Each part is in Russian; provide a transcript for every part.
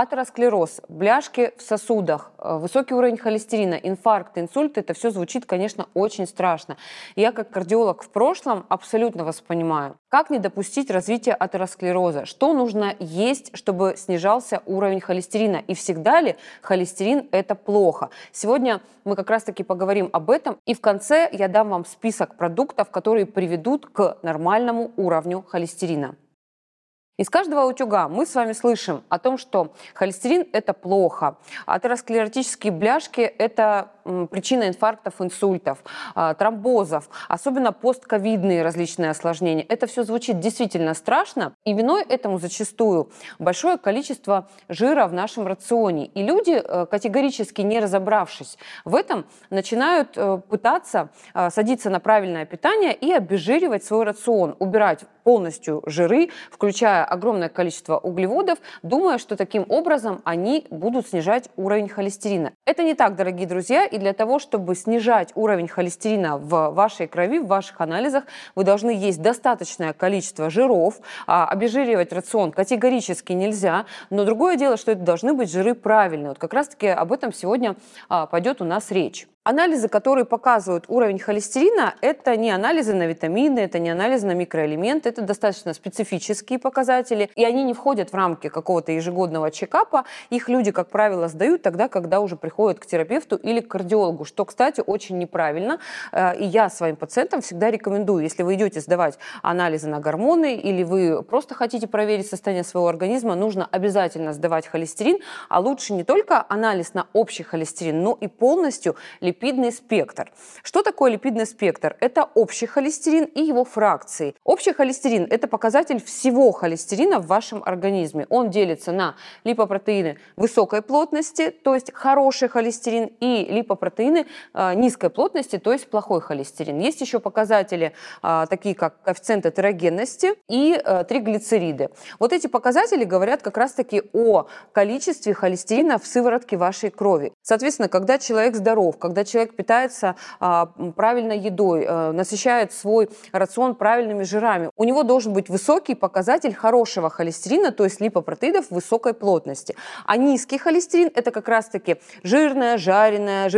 атеросклероз, бляшки в сосудах, высокий уровень холестерина, инфаркт, инсульт, это все звучит, конечно, очень страшно. Я как кардиолог в прошлом абсолютно вас понимаю. Как не допустить развития атеросклероза? Что нужно есть, чтобы снижался уровень холестерина? И всегда ли холестерин – это плохо? Сегодня мы как раз-таки поговорим об этом. И в конце я дам вам список продуктов, которые приведут к нормальному уровню холестерина. Из каждого утюга мы с вами слышим о том, что холестерин – это плохо, атеросклеротические бляшки – это причина инфарктов, инсультов, тромбозов, особенно постковидные различные осложнения. Это все звучит действительно страшно, и виной этому зачастую большое количество жира в нашем рационе. И люди, категорически не разобравшись в этом, начинают пытаться садиться на правильное питание и обезжиривать свой рацион, убирать полностью жиры, включая огромное количество углеводов, думая, что таким образом они будут снижать уровень холестерина. Это не так, дорогие друзья, и для того, чтобы снижать уровень холестерина в вашей крови, в ваших анализах, вы должны есть достаточное количество жиров, обезжиривать рацион категорически нельзя, но другое дело, что это должны быть жиры правильные. Вот как раз-таки об этом сегодня пойдет у нас речь. Анализы, которые показывают уровень холестерина, это не анализы на витамины, это не анализы на микроэлементы, это достаточно специфические показатели, и они не входят в рамки какого-то ежегодного чекапа. Их люди, как правило, сдают тогда, когда уже приходят к терапевту или к кардиологу, что, кстати, очень неправильно. И я своим пациентам всегда рекомендую, если вы идете сдавать анализы на гормоны или вы просто хотите проверить состояние своего организма, нужно обязательно сдавать холестерин, а лучше не только анализ на общий холестерин, но и полностью липидный спектр. Что такое липидный спектр? Это общий холестерин и его фракции. Общий холестерин – это показатель всего холестерина в вашем организме. Он делится на липопротеины высокой плотности, то есть хороший холестерин, и липопротеины низкой плотности, то есть плохой холестерин. Есть еще показатели, такие как коэффициент атерогенности и триглицериды. Вот эти показатели говорят как раз-таки о количестве холестерина в сыворотке вашей крови. Соответственно, когда человек здоров, когда человек питается правильной едой, насыщает свой рацион правильными жирами, у него должен быть высокий показатель хорошего холестерина, то есть липопротеидов высокой плотности. А низкий холестерин – это как раз-таки жирное, жареное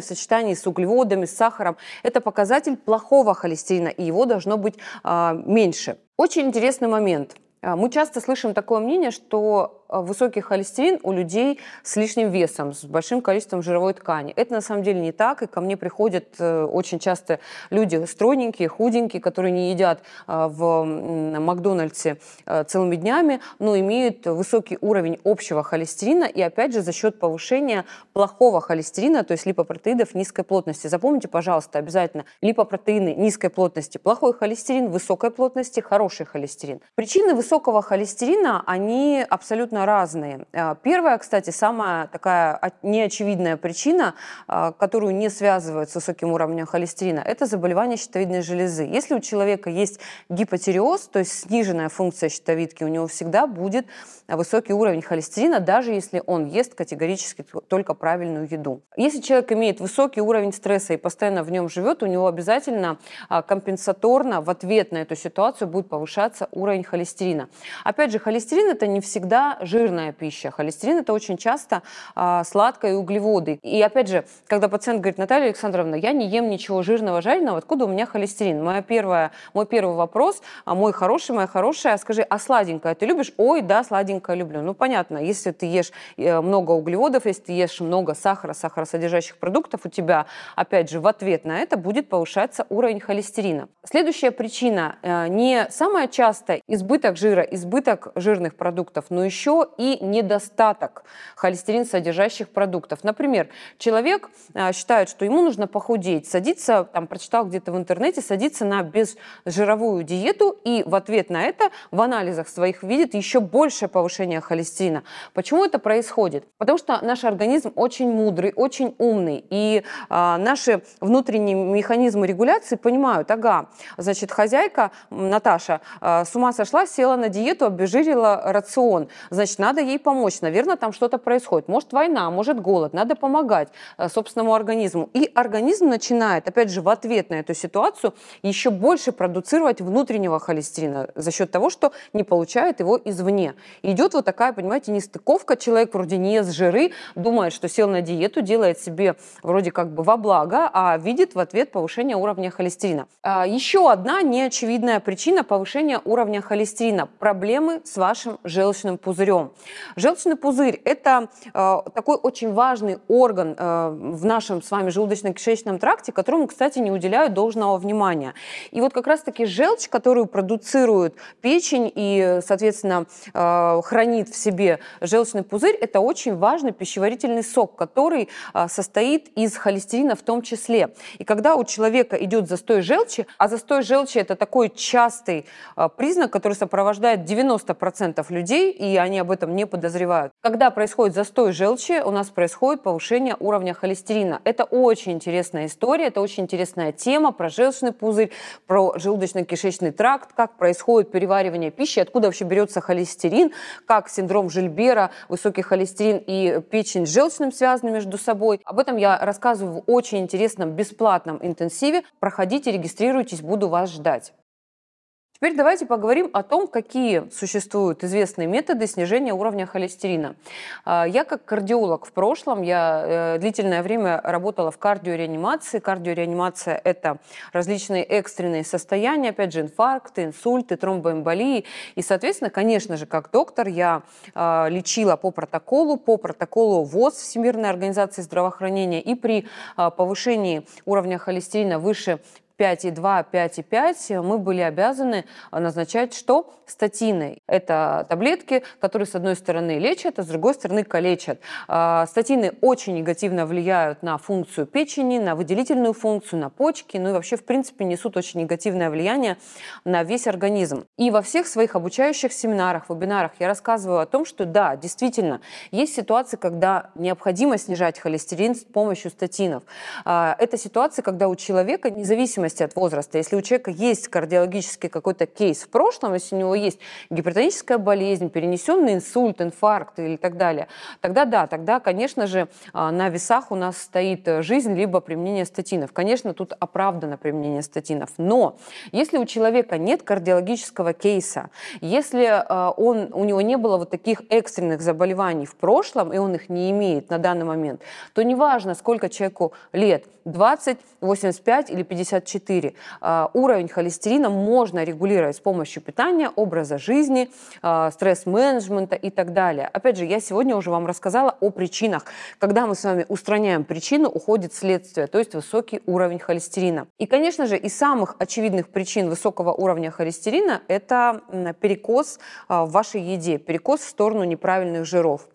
в сочетании с углеводами, с сахаром. Это показатель плохого холестерина, и его должно быть меньше. Очень интересный момент. Мы часто слышим такое мнение, что высокий холестерин у людей с лишним весом, с большим количеством жировой ткани. Это на самом деле не так, и ко мне приходят очень часто люди стройненькие, худенькие, которые не едят в Макдональдсе целыми днями, но имеют высокий уровень общего холестерина, и опять же за счет повышения плохого холестерина, то есть липопротеидов низкой плотности. Запомните, пожалуйста, обязательно: липопротеины низкой плотности, плохой холестерин, высокой плотности, хороший холестерин. Причины высокого холестерина, они абсолютно разные. Первая, кстати, самая такая неочевидная причина, которую не связывают с высоким уровнем холестерина, это заболевание щитовидной железы. Если у человека есть гипотиреоз, то есть сниженная функция щитовидки, у него всегда будет высокий уровень холестерина, даже если он ест категорически только правильную еду. Если человек имеет высокий уровень стресса и постоянно в нем живет, у него обязательно компенсаторно в ответ на эту ситуацию будет повышаться уровень холестерина. Опять же, холестерин – это не всегда жирная пища. Холестерин – это очень часто сладкое и углеводы. И опять же, когда пациент говорит: Наталья Александровна, я не ем ничего жирного, жареного, откуда у меня холестерин? Мой первый вопрос: мой хороший, моя хорошая, скажи, а сладенькое ты любишь? Ой, да, сладенькое люблю. Ну, понятно, если ты ешь много углеводов, если ты ешь много сахара, сахаросодержащих продуктов, у тебя, опять же, в ответ на это будет повышаться уровень холестерина. Следующая причина, не самая частая, избыток жира, избыток жирных продуктов, но еще и недостаток холестерин-содержащих продуктов. Например, человек считает, что ему нужно похудеть, садится, там, прочитал где-то в интернете, садится на безжировую диету, и в ответ на это в анализах своих видит еще большее повышение холестерина. Почему это происходит? Потому что наш организм очень мудрый, очень умный, и наши внутренние механизмы регуляции понимают: ага, значит, хозяйка Наташа с ума сошла, села на диету, обезжирила рацион, значит, надо ей помочь. Наверное, там что-то происходит. Может, война, может, голод. Надо помогать собственному организму. И организм начинает, опять же, в ответ на эту ситуацию еще больше продуцировать внутреннего холестерина за счет того, что не получает его извне. Идет вот такая, понимаете, нестыковка. Человек вроде не ест жиры, думает, что сел на диету, делает себе вроде как бы во благо, а видит в ответ повышение уровня холестерина. Еще одна неочевидная причина повышения уровня холестерина – проблемы с вашим желчным пузырем. Желчный пузырь – это такой очень важный орган в нашем с вами желудочно-кишечном тракте, которому, кстати, не уделяют должного внимания. И вот как раз-таки желчь, которую продуцирует печень и, соответственно, хранит в себе желчный пузырь, это очень важный пищеварительный сок, который состоит из холестерина в том числе. И когда у человека идет застой желчи, а застой желчи – это такой частый признак, который сопровождает 90% людей, и они об этом не подозревают. Когда происходит застой желчи, у нас происходит повышение уровня холестерина. Это очень интересная история, это очень интересная тема про желчный пузырь, про желудочно-кишечный тракт, как происходит переваривание пищи, откуда вообще берется холестерин, как синдром Жильбера, высокий холестерин и печень с желчным связаны между собой. Об этом я рассказываю в очень интересном бесплатном интенсиве. Проходите, регистрируйтесь, буду вас ждать. Теперь давайте поговорим о том, какие существуют известные методы снижения уровня холестерина. Я как кардиолог в прошлом, я длительное время работала в кардиореанимации. Кардиореанимация – это различные экстренные состояния, опять же, инфаркты, инсульты, тромбоэмболии. И, соответственно, конечно же, как доктор я лечила по протоколу ВОЗ, Всемирной организации здравоохранения, и при повышении уровня холестерина выше 5,2, 5,5 мы были обязаны назначать что? Статины. Это таблетки, которые с одной стороны лечат, а с другой стороны калечат. Статины очень негативно влияют на функцию печени, на выделительную функцию, на почки, ну и вообще в принципе несут очень негативное влияние на весь организм. И во всех своих обучающих семинарах, вебинарах я рассказываю о том, что да, действительно, есть ситуации, когда необходимо снижать холестерин с помощью статинов. Это ситуации, когда у человека независимо от возраста. Если у человека есть кардиологический какой-то кейс в прошлом, если у него есть гипертоническая болезнь, перенесенный инсульт, инфаркт или так далее, тогда да, тогда, конечно же, на весах у нас стоит жизнь либо применение статинов. Конечно, тут оправдано применение статинов. Но если у человека нет кардиологического кейса, если у него не было вот таких экстренных заболеваний в прошлом, и он их не имеет на данный момент, то неважно, сколько человеку лет, 20, 85 или 54, уровень холестерина можно регулировать с помощью питания, образа жизни, стресс-менеджмента и так далее. Опять же, я сегодня уже вам рассказала о причинах. Когда мы с вами устраняем причину, уходит следствие, то есть высокий уровень холестерина. И, конечно же, из самых очевидных причин высокого уровня холестерина – это перекос в вашей еде, перекос в сторону неправильных жиров.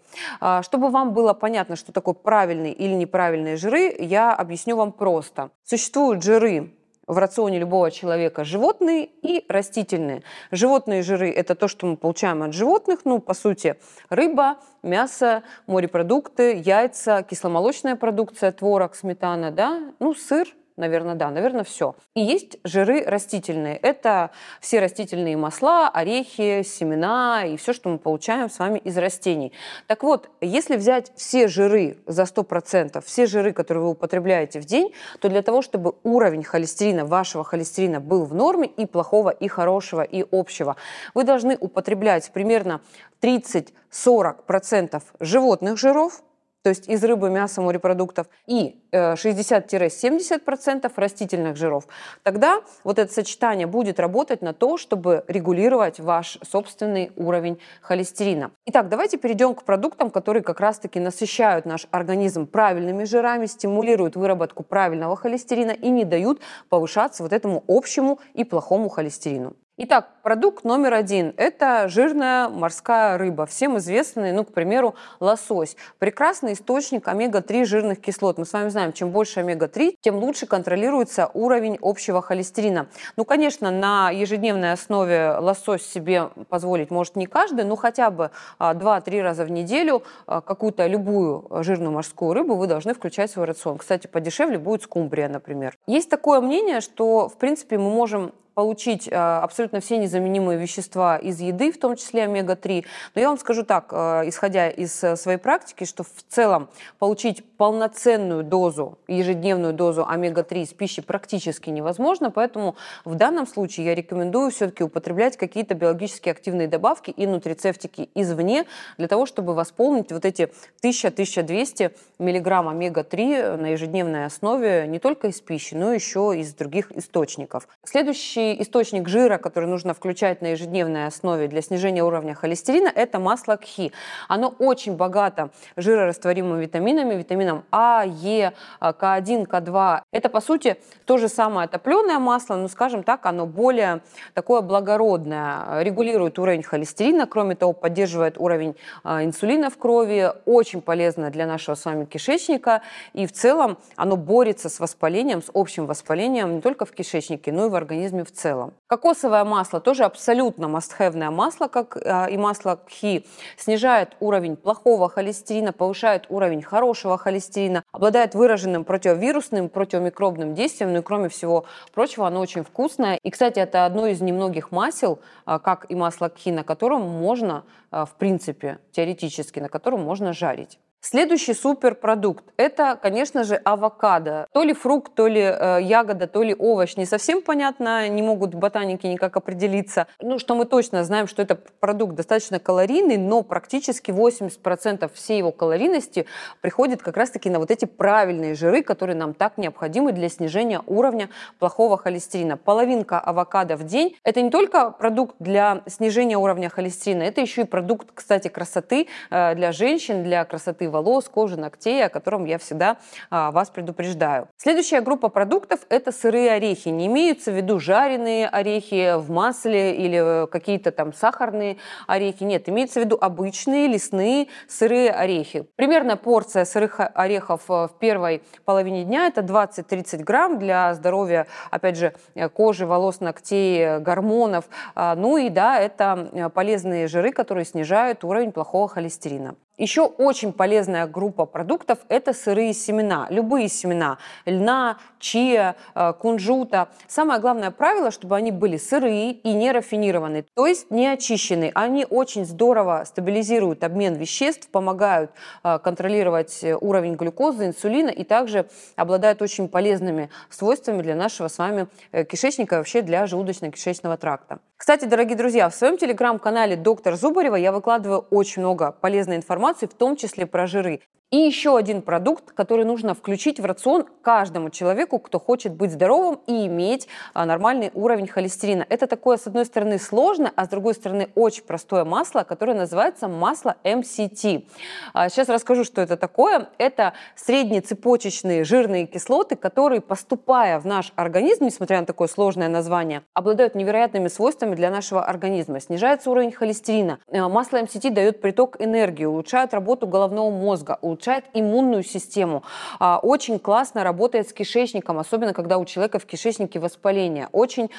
Чтобы вам было понятно, что такое правильные или неправильные жиры, я объясню вам просто. Существуют жиры в рационе любого человека: животные и растительные. Животные жиры – это то, что мы получаем от животных, ну, по сути, рыба, мясо, морепродукты, яйца, кисломолочная продукция, творог, сметана, да, ну, сыр. Наверное, да, наверное, все. И есть жиры растительные. Это все растительные масла, орехи, семена и все, что мы получаем с вами из растений. Так вот, если взять все жиры за 100%, все жиры, которые вы употребляете в день, то для того, чтобы уровень холестерина, вашего холестерина, был в норме, и плохого, и хорошего, и общего, вы должны употреблять примерно 30-40% животных жиров, то есть из рыбы, мяса, морепродуктов, и 60-70% растительных жиров. Тогда вот это сочетание будет работать на то, чтобы регулировать ваш собственный уровень холестерина. Итак, давайте перейдем к продуктам, которые как раз-таки насыщают наш организм правильными жирами, стимулируют выработку правильного холестерина и не дают повышаться вот этому общему и плохому холестерину. Итак, продукт номер 1 – это жирная морская рыба. Всем известный, ну, к примеру, лосось. Прекрасный источник омега-3 жирных кислот. Мы с вами знаем, чем больше омега-3, тем лучше контролируется уровень общего холестерина. Ну, конечно, на ежедневной основе лосось себе позволить может не каждый, но хотя бы 2-3 раза в неделю какую-то любую жирную морскую рыбу вы должны включать в свой рацион. Кстати, подешевле будет скумбрия, например. Есть такое мнение, что, в принципе, мы можем получить абсолютно все незаменимые вещества из еды, в том числе омега-3. Но я вам скажу так, исходя из своей практики, что в целом получить полноценную дозу, ежедневную дозу омега-3 из пищи практически невозможно, поэтому в данном случае я рекомендую все-таки употреблять какие-то биологически активные добавки и нутрицептики извне, для того, чтобы восполнить вот эти 1000-1200 миллиграмм омега-3 на ежедневной основе не только из пищи, но еще и из других источников. Следующий источник жира, который нужно включать на ежедневной основе для снижения уровня холестерина, это масло КХИ. Оно очень богато жирорастворимыми витаминами, витамином А, Е, К1, К2. Это, по сути, то же самое топленое масло, но, скажем так, оно более такое благородное, регулирует уровень холестерина, кроме того, поддерживает уровень инсулина в крови, очень полезно для нашего с вами кишечника, и в целом оно борется с воспалением, с общим воспалением не только в кишечнике, но и в организме в целом. Кокосовое масло тоже абсолютно мастхэвное масло, как и масло КХИ, снижает уровень плохого холестерина, повышает уровень хорошего холестерина, обладает выраженным противовирусным, противомикробным действием, ну и кроме всего прочего, оно очень вкусное. И, кстати, это одно из немногих масел, как и масло КХИ, на котором можно, в принципе, теоретически, на котором можно жарить. Следующий суперпродукт – это, конечно же, авокадо. То ли фрукт, то ли ягода, то ли овощ. Не совсем понятно, не могут ботаники никак определиться. Ну, что мы точно знаем, что это продукт достаточно калорийный, но практически 80% всей его калорийности приходит как раз-таки на вот эти правильные жиры, которые нам так необходимы для снижения уровня плохого холестерина. Половинка авокадо в день – это не только продукт для снижения уровня холестерина, это еще и продукт, кстати, красоты для женщин, для красоты волос, кожи, ногтей, о котором я всегда вас предупреждаю. Следующая группа продуктов – это сырые орехи. Не имеются в виду жареные орехи в масле или какие-то там сахарные орехи. Нет, имеется в виду обычные лесные сырые орехи. Примерная порция сырых орехов в первой половине дня – это 20-30 грамм для здоровья, опять же, кожи, волос, ногтей, гормонов. Ну и да, это полезные жиры, которые снижают уровень плохого холестерина. Еще очень полезная группа продуктов – это сырые семена. Любые семена – льна, чиа, кунжута. Самое главное правило, чтобы они были сырые и не рафинированные, то есть не очищенные. Они очень здорово стабилизируют обмен веществ, помогают контролировать уровень глюкозы, инсулина и также обладают очень полезными свойствами для нашего с вами кишечника и вообще для желудочно-кишечного тракта. Кстати, дорогие друзья, в своем телеграм-канале «Доктор Зубарева» я выкладываю очень много полезной информации, в том числе про жиры. И еще один продукт, который нужно включить в рацион каждому человеку, кто хочет быть здоровым и иметь нормальный уровень холестерина. Это такое, с одной стороны, сложное, а с другой стороны, очень простое масло, которое называется масло MCT. Сейчас расскажу, что это такое. Это среднецепочечные жирные кислоты, которые, поступая в наш организм, несмотря на такое сложное название, обладают невероятными свойствами для нашего организма. Снижается уровень холестерина. Масло MCT дает приток энергии, улучшает работу головного мозга, улучшает иммунную систему, очень классно работает с кишечником, особенно когда у человека в кишечнике воспаление, очень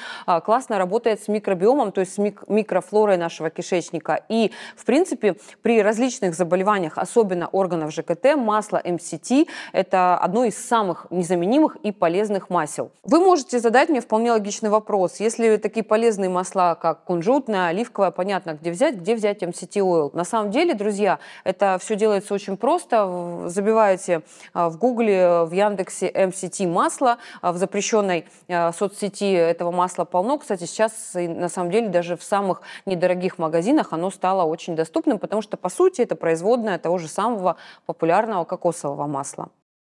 классно работает с микробиомом, то есть с микрофлорой нашего кишечника. И, в принципе, при различных заболеваниях, особенно органов ЖКТ, масло MCT – это одно из самых незаменимых и полезных масел. Вы можете задать мне вполне логичный вопрос. Если такие полезные масла, как кунжутное, оливковое, понятно, где взять MCT oil? На самом деле, друзья, это все делается очень просто. Забиваете в Гугле, в Яндексе MCT масло, в запрещенной соцсети этого масла полно. Кстати, сейчас на самом деле даже в самых недорогих магазинах оно стало очень доступным, потому что по сути это производная того же самого популярного кокосового масла.